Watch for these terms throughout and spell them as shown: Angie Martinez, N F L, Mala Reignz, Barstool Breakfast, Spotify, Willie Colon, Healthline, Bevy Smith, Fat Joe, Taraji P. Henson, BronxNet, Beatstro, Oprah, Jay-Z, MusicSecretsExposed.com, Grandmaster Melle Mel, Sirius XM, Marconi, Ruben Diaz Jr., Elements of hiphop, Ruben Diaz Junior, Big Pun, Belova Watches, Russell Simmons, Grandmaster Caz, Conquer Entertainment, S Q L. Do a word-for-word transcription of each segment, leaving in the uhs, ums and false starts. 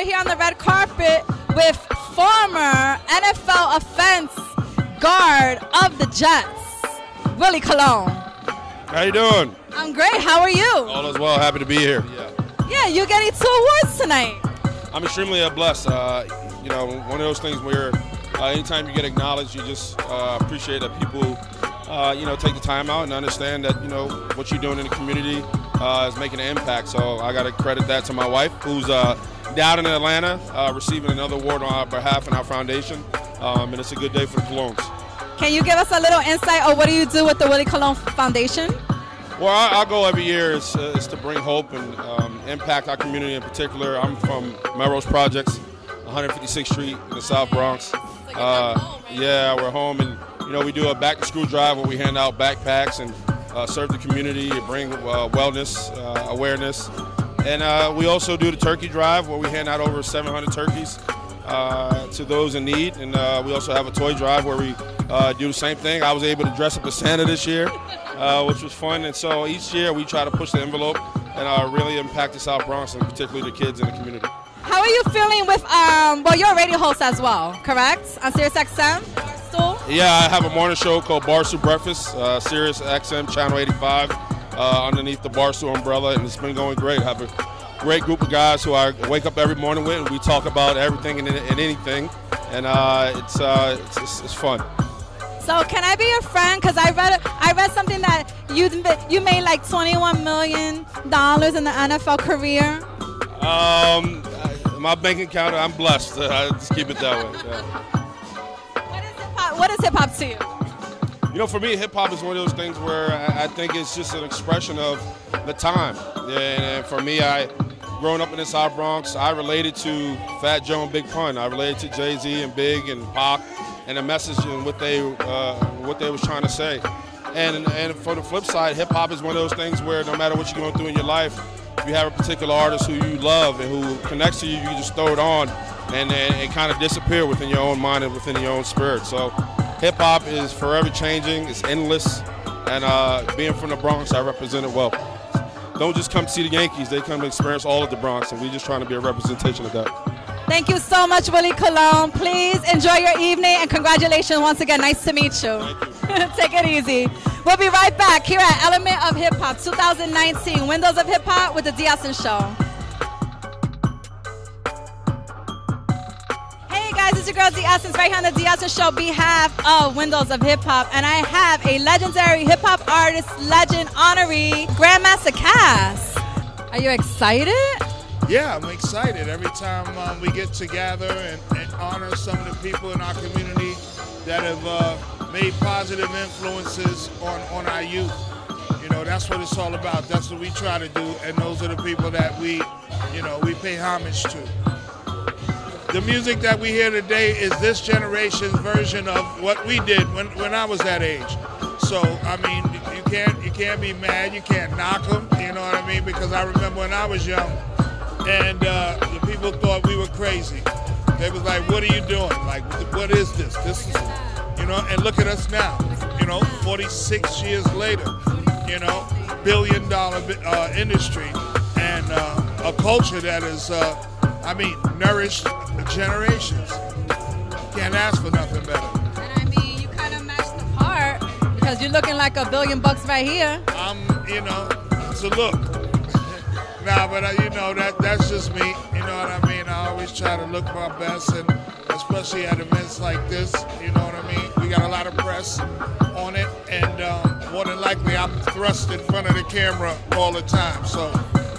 we're here on the red carpet with former N F L offense guard of the Jets, Willie Colon. How you doing? I'm great. How are you? All is well. Happy to be here. Yeah, yeah you're getting two awards tonight. I'm extremely blessed. Uh, you know, one of those things where uh, anytime you get acknowledged, you just uh, appreciate that people, uh, you know, take the time out and understand that, you know, what you're doing in the community uh, is making an impact. So I got to credit that to my wife, who's uh, down in Atlanta, uh, receiving another award on our behalf and our foundation. Um, and it's a good day for the Colons. Can you give us a little insight on what do you do with the Willie Colon Foundation? Well, I, I go every year is, uh, is to bring hope and um, impact our community in particular. I'm from Melrose Projects, one fifty-sixth Street in the South Bronx. Like uh, home, right? Yeah, we're home, and you know we do a back-to-school drive where we hand out backpacks and uh, serve the community and bring uh, wellness, uh, awareness. And uh, we also do the turkey drive where we hand out over seven hundred turkeys uh, to those in need. And uh, we also have a toy drive where we uh, do the same thing. I was able to dress up as Santa this year. Uh, which was fun, and so each year we try to push the envelope and uh, really impact the South Bronx and particularly the kids in the community. How are you feeling with, um, well, you're a radio host as well, correct? On Sirius X M, Barstool? Yeah, I have a morning show called Barstool Breakfast, uh, Sirius X M, Channel eighty-five, uh, underneath the Barstool umbrella, and it's been going great. I have a great group of guys who I wake up every morning with, and we talk about everything and, and anything, and uh, it's, uh, it's, it's, it's fun. So can I be your friend? Because I read I read something that you you made like twenty-one million dollars in the N F L career. Um, my bank account, I'm blessed. I just keep it that way. Yeah. What is hip hop? What is hip hop to you? You know, for me, hip hop is one of those things where I, I think it's just an expression of the time. And for me, I growing up in the South Bronx, I related to Fat Joe and Big Pun. I related to Jay-Z and Big and Pac. And the message and what they uh, what they was trying to say, and and for the flip side, hip hop is one of those things where no matter what you're going through in your life, if you have a particular artist who you love and who connects to you, you just throw it on, and and, and kind of disappear within your own mind and within your own spirit. So, hip hop is forever changing; it's endless. And uh, being from the Bronx, I represent it well. Don't just come to see the Yankees; they come to experience all of the Bronx, and we're just trying to be a representation of that. Thank you so much, Willie Colon. Please enjoy your evening, and congratulations once again. Nice to meet you. Thank you. Take it easy. We'll be right back here at Element of Hip Hop twenty nineteen, Windows of Hip Hop with the Diaz Show. Hey guys, it's your girl Diaz right here on the Diaz Show, behalf of Windows of Hip Hop, and I have a legendary hip hop artist, legend, honoree, Grandmaster Caz. Are you excited? Yeah, I'm excited. Every time um, we get together and, and honor some of the people in our community that have uh, made positive influences on, on our youth. You know, that's what it's all about. That's what we try to do, and those are the people that we, you know, we pay homage to. The music that we hear today is this generation's version of what we did when, when I was that age. So, I mean, you can't, you can't be mad, you can't knock them, you know what I mean? Because I remember when I was young, and uh, the people thought we were crazy. They was like, what are you doing? Like, what is this? This is, you know, and look at us now, you know, forty-six years later, you know, billion dollar uh, industry and uh, a culture that is, uh, I mean, nourished generations. Can't ask for nothing better. And I mean, you kind of matched the part because you're looking like a billion bucks right here. I'm, you know, it's a look. Nah, but uh, you know, that that's just me, you know what I mean? I always try to look my best, and especially at events like this, you know what I mean? We got a lot of press on it, and um, more than likely I'm thrust in front of the camera all the time, so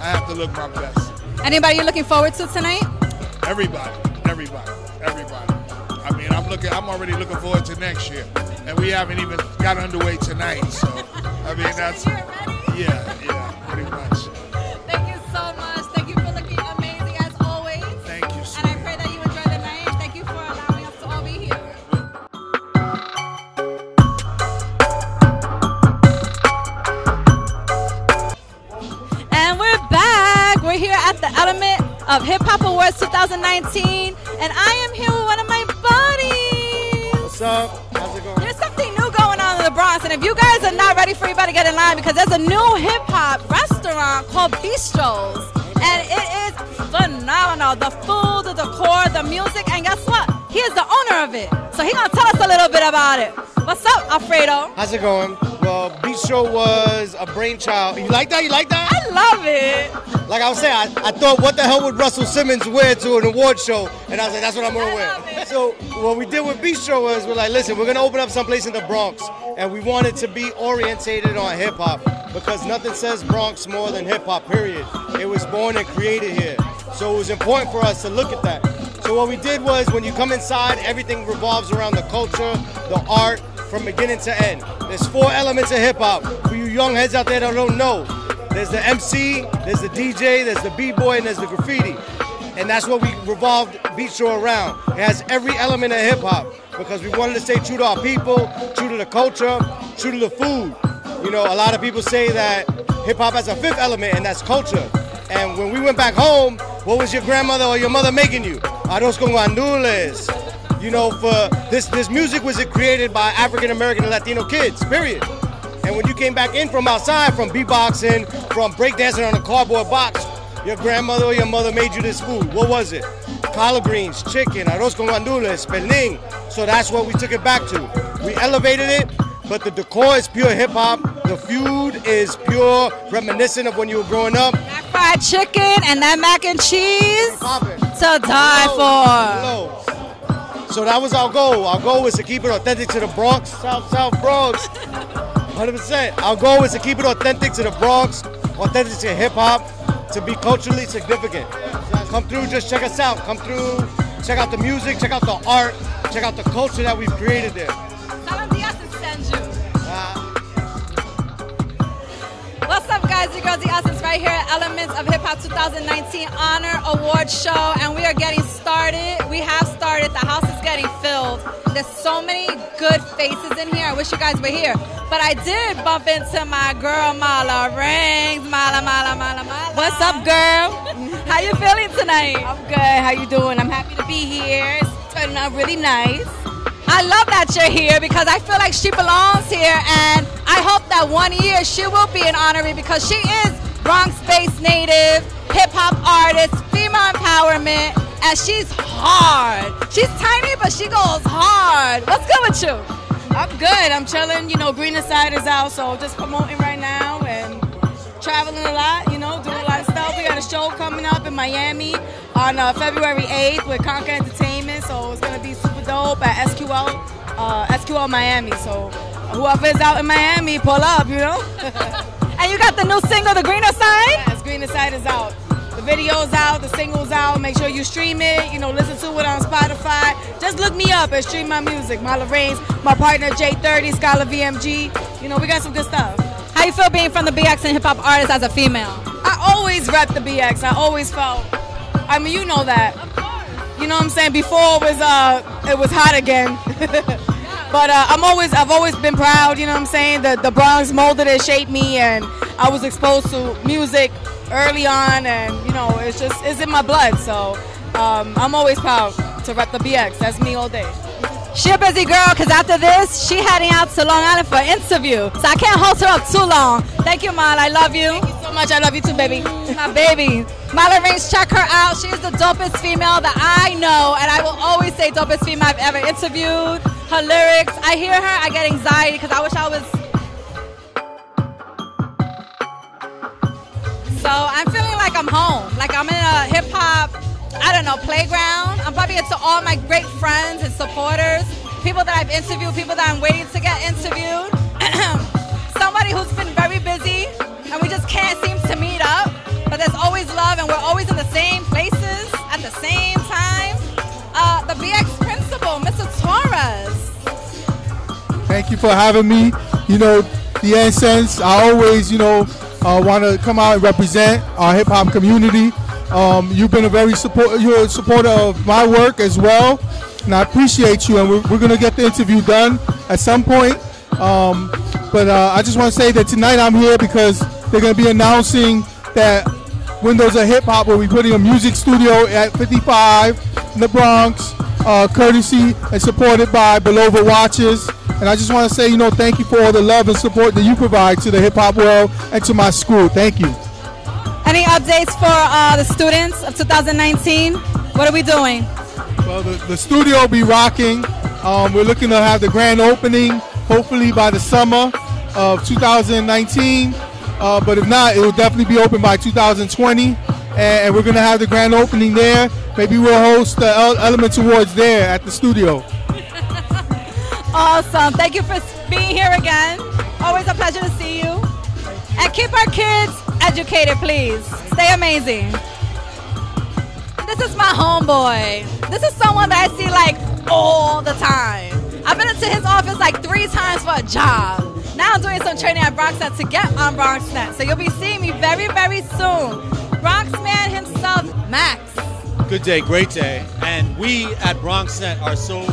I have to look my best. Anybody you're looking forward to tonight? Everybody, everybody, everybody. I mean, I'm looking, I'm already looking forward to next year, and we haven't even got underway tonight, so I mean, that's, yeah, yeah, pretty much. Of Hip Hop Awards twenty nineteen, and I am here with one of my buddies. What's up? How's it going? There's something new going on in the Bronx, and if you guys are not ready for, you better get in line because there's a new hip hop restaurant called Beatstro. and it is phenomenal. The food, the decor, the music, and guess what? He is the owner of it, so he's gonna tell us a little bit about it. What's up, Alfredo? How's it going? Well, Beatstro was a brainchild. You like that? You like that? I love it. Like I was saying, I, I thought, what the hell would Russell Simmons wear to an award show? And I was like, that's what I'm gonna I wear. So what we did with Beatstro was we're like, listen, we're gonna open up someplace in the Bronx, and we wanted to be orientated on hip hop because nothing says Bronx more than hip hop. Period. It was born and created here, so it was important for us to look at that. So what we did was, when you come inside, everything revolves around the culture, the art, from beginning to end. There's four elements of hip-hop. For you young heads out there that don't know, there's the M C, there's the D J, there's the B-boy, and there's the graffiti. And that's what we revolved Beatstro around. It has every element of hip-hop because we wanted to stay true to our people, true to the culture, true to the food. You know, a lot of people say that hip-hop has a fifth element, and that's culture. And when we went back home, what was your grandmother or your mother making you? Arroz con gandules. You know, for this this music was created by African American and Latino kids, period. And when you came back in from outside, from beatboxing, from breakdancing on a cardboard box, your grandmother or your mother made you this food. What was it? Collard greens, chicken, arroz con gandules, pelning. So that's what we took it back to. We elevated it, but the decor is pure hip hop. The food is pure, reminiscent of when you were growing up. That fried chicken and that mac and cheese to die Hello. for. Hello. So that was our goal. Our goal was to keep it authentic to the Bronx, South, South Bronx, one hundred percent. Our goal was to keep it authentic to the Bronx, authentic to hip-hop, to be culturally significant. Come through, just check us out. Come through, check out the music, check out the art, check out the culture that we've created there. Tell them the Essence sends you. Uh, What's up, guys? You girls, the Essence right here at Elements of Hip Hop twenty nineteen Honor Award Show, and we are getting started. We have started. The house is getting filled. There's so many good faces in here. I wish you guys were here, but I did bump into my girl Mala Reignz. Mala, Mala, Mala, Mala. What's up, girl? How you feeling tonight? I'm good. How you doing? I'm happy to be here. It's turning out really nice. I love that you're here because I feel like she belongs here, and I hope that one year she will be an honoree because she is Bronx-based native, hip-hop artist, female empowerment, and she's hard. She's tiny, but she goes hard. What's good with you? I'm good. I'm chilling. You know, Greener Side is out, so just promoting right now and traveling a lot, you know, doing a lot of stuff. We got a show coming up in Miami on uh, February eighth with Conquer Entertainment, so it's going to be super dope at S Q L, uh, S Q L Miami, so... Whoever is out in Miami, pull up, you know? And you got the new single, The Greener Side? Yes, Greener Side is out. The video's out, the single's out. Make sure you stream it, you know, listen to it on Spotify. Just look me up and stream my music. Mala Reignz, my partner J thirty, Skylar V M G. You know, we got some good stuff. How you feel being from the B X and hip-hop artist as a female? I always rep the B X. I always felt, I mean, you know that. Of course. You know what I'm saying? Before it was, uh, it was hot again. But uh, I'm always, I've always been proud, you know what I'm saying? The, the Bronx molded and shaped me, and I was exposed to music early on, and, you know, it's just, it's in my blood. So um, I'm always proud to rep the B X. That's me all day. She a busy girl, because after this, she heading out to Long Island for an interview. So I can't hold her up too long. Thank you, Mala. I love you. Thank you so much. I love you too, baby. My baby. Mala Reignz, check her out. She is the dopest female that I know, and I will always say dopest female I've ever interviewed. Her lyrics, I hear her, I get anxiety because I wish I was. So I'm feeling like I'm home, like I'm in a hip hop, I don't know, playground. I'm probably into all my great friends and supporters, people that I've interviewed, people that I'm waiting to get interviewed. Somebody who's been very busy and we just can't seem to meet up, but there's always love and we're always in the same places at the same time. Uh, the B X principal, Mister Torres. Thank you for having me. You know, the Essence, I always, you know, uh, want to come out and represent our hip-hop community. Um, you've been a very support, you're a supporter of my work as well, and I appreciate you, and we're, we're going to get the interview done at some point. Um, but uh, I just want to say that tonight I'm here because they're going to be announcing that Windows of Hip Hop will be putting a music studio at fifty-five. In the Bronx, uh, courtesy and supported by Belova Watches. And I just want to say, you know, thank you for all the love and support that you provide to the hip hop world and to my school. Thank you. Any updates for uh, the students of two thousand nineteen? What are we doing? Well, the, the studio will be rocking. Um, we're looking to have the grand opening, hopefully by the summer of two thousand nineteen. Uh, but if not, it will definitely be open by two thousand twenty. And we're going to have the grand opening there. Maybe we'll host the Elements Awards there at the studio. Awesome. Thank you for being here again. Always a pleasure to see you. And keep our kids educated, please. Stay amazing. This is my homeboy. This is someone that I see, like, all the time. I've been into his office, like, three times for a job. Now I'm doing some training at BronxNet to get on BronxNet. So you'll be seeing me very, very soon. Bronx man himself, Max. Good day, great day. And we at BronxNet are so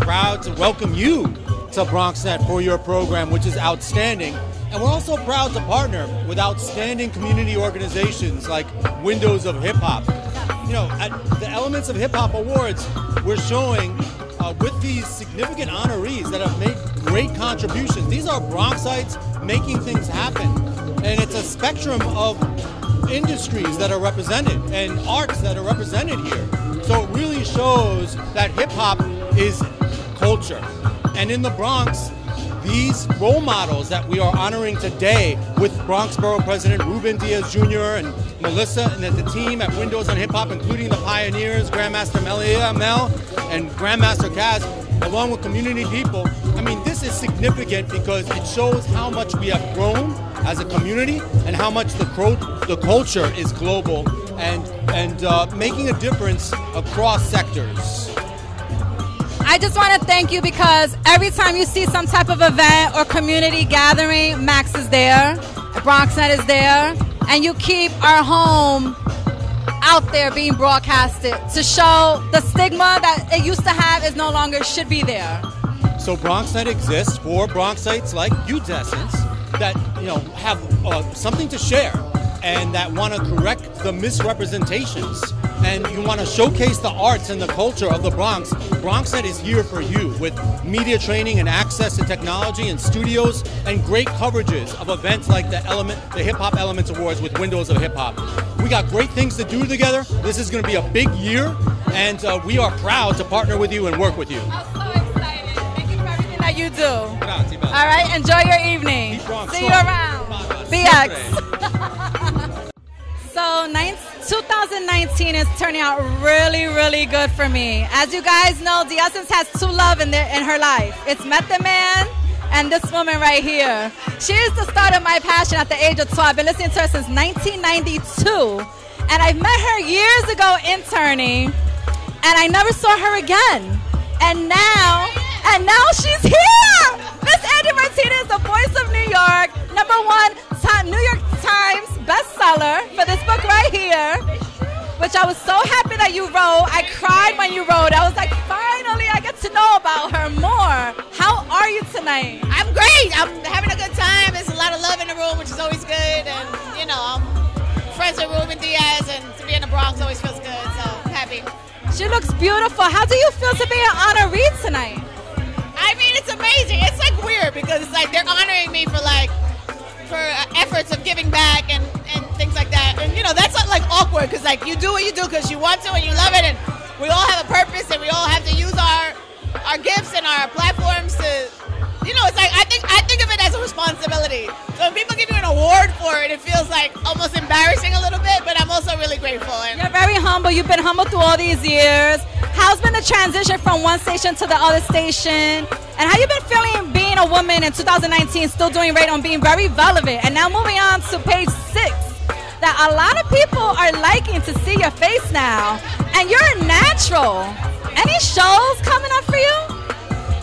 proud to welcome you to BronxNet for your program, which is outstanding. And we're also proud to partner with outstanding community organizations like Windows of Hip Hop. You know, at the Elements of Hip Hop Awards, we're showing uh, with these significant honorees that have made great contributions. These are Bronxites making things happen. And it's a spectrum of industries that are represented and arts that are represented here. So it really shows that hip hop is culture. And in the Bronx, these role models that we are honoring today with Bronx Borough President Ruben Diaz Junior and Melissa and the team at Windows on Hip Hop, including the pioneers, Grandmaster Melle Mel and Grandmaster Caz, along with community people. I mean, this is significant because it shows how much we have grown as a community and how much the, cro the culture is global and, and uh, making a difference across sectors. I just want to thank you because every time you see some type of event or community gathering, Max is there, BronxNet is there, and you keep our home out there being broadcasted to show the stigma that it used to have is no longer should be there. So BronxNet exists for Bronxites like you, Descents, that you know have uh, something to share and that want to correct the misrepresentations. And you want to showcase the arts and the culture of the Bronx. BronxNet is here for you with media training and access to technology and studios and great coverages of events like the Element, the Hip Hop Elements Awards with Windows of Hip Hop. We got great things to do together. This is going to be a big year, and uh, we are proud to partner with you and work with you. I'm so excited. Thank you for everything that you do. All right, enjoy your evening. See you around. B X. So two thousand nineteen is turning out really, really good for me. As you guys know, D'Essence has two love in, their, in her life. It's Method Man and this woman right here. She is the start of my passion at the age of twelve. I've been listening to her since nineteen ninety-two. And I met her years ago interning. And I never saw her again. And now, and now she's here! Miss Angie Martinez, the voice of New York, number one New York Times bestseller for this book right here, which I was so happy that you wrote. I cried when you wrote. I was like, finally, I get to know about her more. How are you tonight? I'm great. I'm having a good time. There's a lot of love in the room, which is always good. And, you know, I'm friends with Ruben Diaz, and to be in the Bronx always feels good, so I'm happy. She looks beautiful. How do you feel to be an honoree tonight? I mean, it's amazing. It's, like, weird because it's, like, they're honoring me for, like, for efforts of giving back and, and things like that. And, you know, that's not, like, awkward because, like, you do what you do because you want to and you love it, and we all have a purpose and we all have to use our our gifts and our platforms to, you know, it's like I think I think of it as a responsibility. So if people give you an award for it, it feels, like, almost embarrassing a little bit, but I'm also really grateful. And you're very humble. You've been humble through all these years. How's been the transition from one station to the other station? And how you been feeling being a woman in two thousand nineteen, still doing radio and being very relevant? And now moving on to page six, that a lot of people are liking to see your face now. And you're a natural. Any shows coming up for you?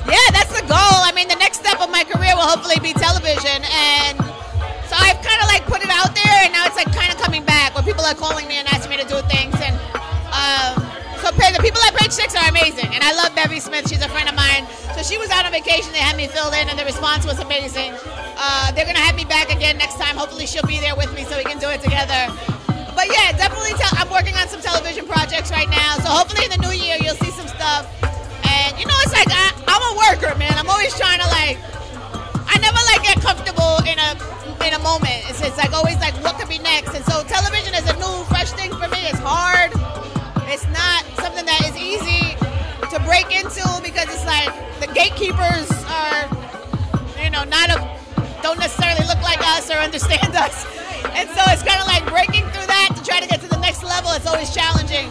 Yeah, that's the goal. I mean, the next step of my career will hopefully be television. And so I've kind of, like, put it out there, and now it's, like, kind of coming back where people are calling me and asking me to do things. And um, so the people at Page Six are amazing, and I love Bevy Smith. She's a friend of mine. So she was out on vacation. They had me filled in, and the response was amazing. Uh, they're gonna have me back again next time. Hopefully, she'll be there with me so we can do it together. But yeah, definitely. Te- I'm working on some television projects right now. So hopefully, in the new year, you'll see some stuff. And you know, it's like I, I'm a worker, man. I'm always trying to, like, I never, like, get comfortable in a in a moment. It's, it's like always like what could be next. And so television is a new, fresh thing for me. It's hard. It's not something that is easy to break into because it's like the gatekeepers are, you know, not a, don't necessarily look like us or understand us. And so it's kind of like breaking through that to try to get to the next level. It's always challenging.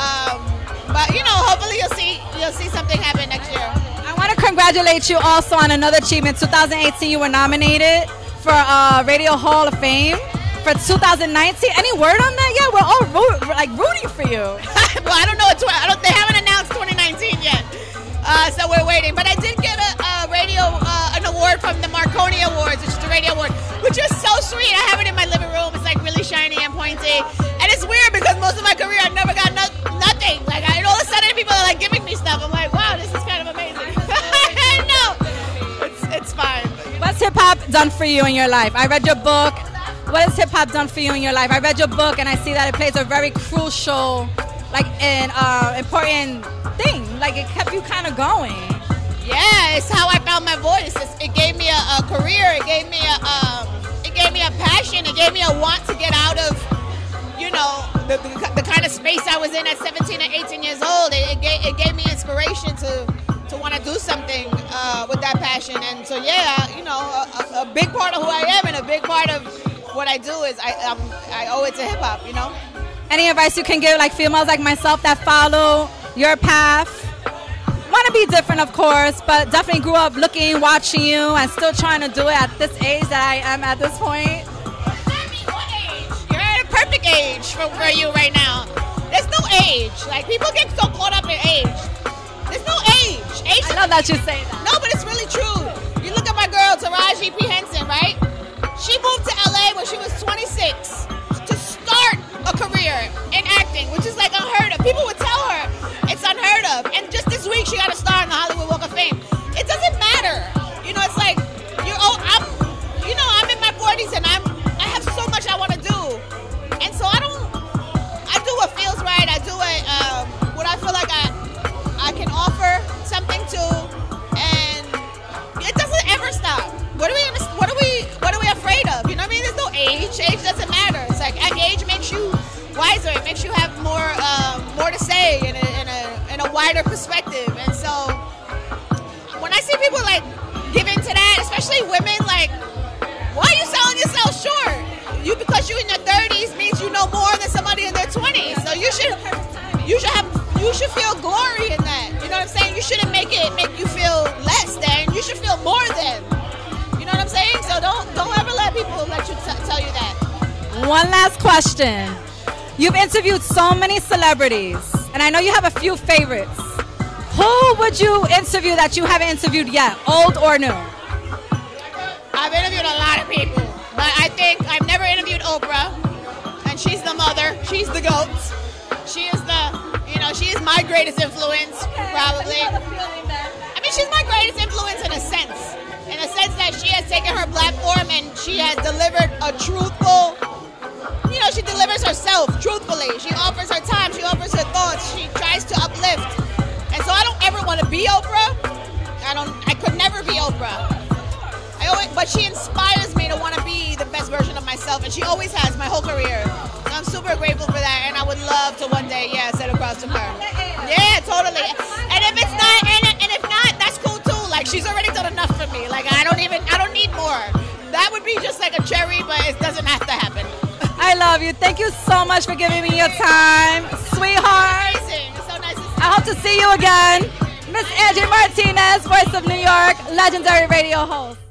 Um, but, you know, hopefully you'll see you'll see something happen next year. I want to congratulate you also on another achievement. twenty eighteen, you were nominated for uh, Radio Hall of Fame for two thousand nineteen. Any word on that yet? We're all root, like rooting for you. Well, I don't know. Tw- I don't, they haven't announced twenty nineteen yet, uh, so we're waiting. But I did get a, a radio uh, an award from the Marconi Awards, which is the radio award, which is so sweet. I have it in my living room. It's like really shiny and pointy, and it's weird because most of my career I never got no- nothing. Like, I, and all of a sudden people are like giving me stuff. I'm like, wow, this is kind of amazing. No, it's it's fine. What's hip hop done for you in your life? I read your book. What has hip hop done for you in your life? I read your book and I see that it plays a very crucial, like, an uh, important thing. Like, it kept you kind of going. Yeah, it's how I found my voice. It's, it gave me a, a career. It gave me a, um, it gave me a passion. It gave me a want to get out of, you know, the, the, the kind of space I was in at seventeen and eighteen years old. It, it gave, it gave me inspiration to. to want to do something uh, with that passion. And so, yeah, you know, a, a big part of who I am and a big part of what I do is I um, I owe it to hip-hop, you know? Any advice you can give, like, females like myself that follow your path? Want to be different, of course, but definitely grew up looking, watching you, and still trying to do it at this age that I am at this point? I mean, what age? You're at a perfect age for, for you right now. There's no age. Like, people get so caught up in age. There's no age. age. I love that you say that. No, but it's really true. You look at my girl, Taraji P. Henson, right? She moved to L A when she was twenty-six to start a career in acting, which is like unheard of. People would tell her it's unheard of. And just this week, she got a star in the Hollywood Walk of Fame. It doesn't matter. You know, it's like, you're old. I'm, you know, I'm in my forties and I'm, I have so much I want to do. And so I don't, I do what feels right. I do what, um, what I feel like I, I can offer something to, and it doesn't ever stop. What are we? What are we? What are we afraid of? You know what I mean? There's no age. Age doesn't matter. It's like age makes you wiser. It makes you have more, um, more to say, and a, and a, and a wider perspective. And so, when I see people like give into that, especially women, like, why are you selling yourself short? You because you're in your thirties means you know more than somebody in their twenties. So you should, you should have. You should feel glory in that. You know what I'm saying? You shouldn't make it make you feel less than. You should feel more than. You know what I'm saying? So don't don't ever let people let you t- tell you that. One last question. You've interviewed so many celebrities, and I know you have a few favorites. Who would you interview that you haven't interviewed yet, old or new? I've interviewed a lot of people, but I think I've never interviewed Oprah, and she's the mother. She's the GOAT. She is the... You know, she is my greatest influence, okay, probably. I, feeling that. I mean, she's my greatest influence in a sense. In a sense that she has taken her platform and she has delivered a truthful, you know, she delivers herself truthfully. She offers her time. She offers her thoughts. She tries to uplift. And so I don't ever want to be Oprah. I don't, I could never be Oprah. I always, but she inspires me to want to be the best version of myself. And she always has my whole career. I'm super grateful for that, and I would love to one day, yeah, sit across from her. Yeah, totally. And if it's not, and, and if not, that's cool too. Like, she's already done enough for me. Like, I don't even, I don't need more. That would be just like a cherry, but it doesn't have to happen. I love you. Thank you so much for giving me your time, sweetheart. Amazing. It's so nice to see you. I hope to see you again, Miss Angie Martinez, voice of New York, legendary radio host.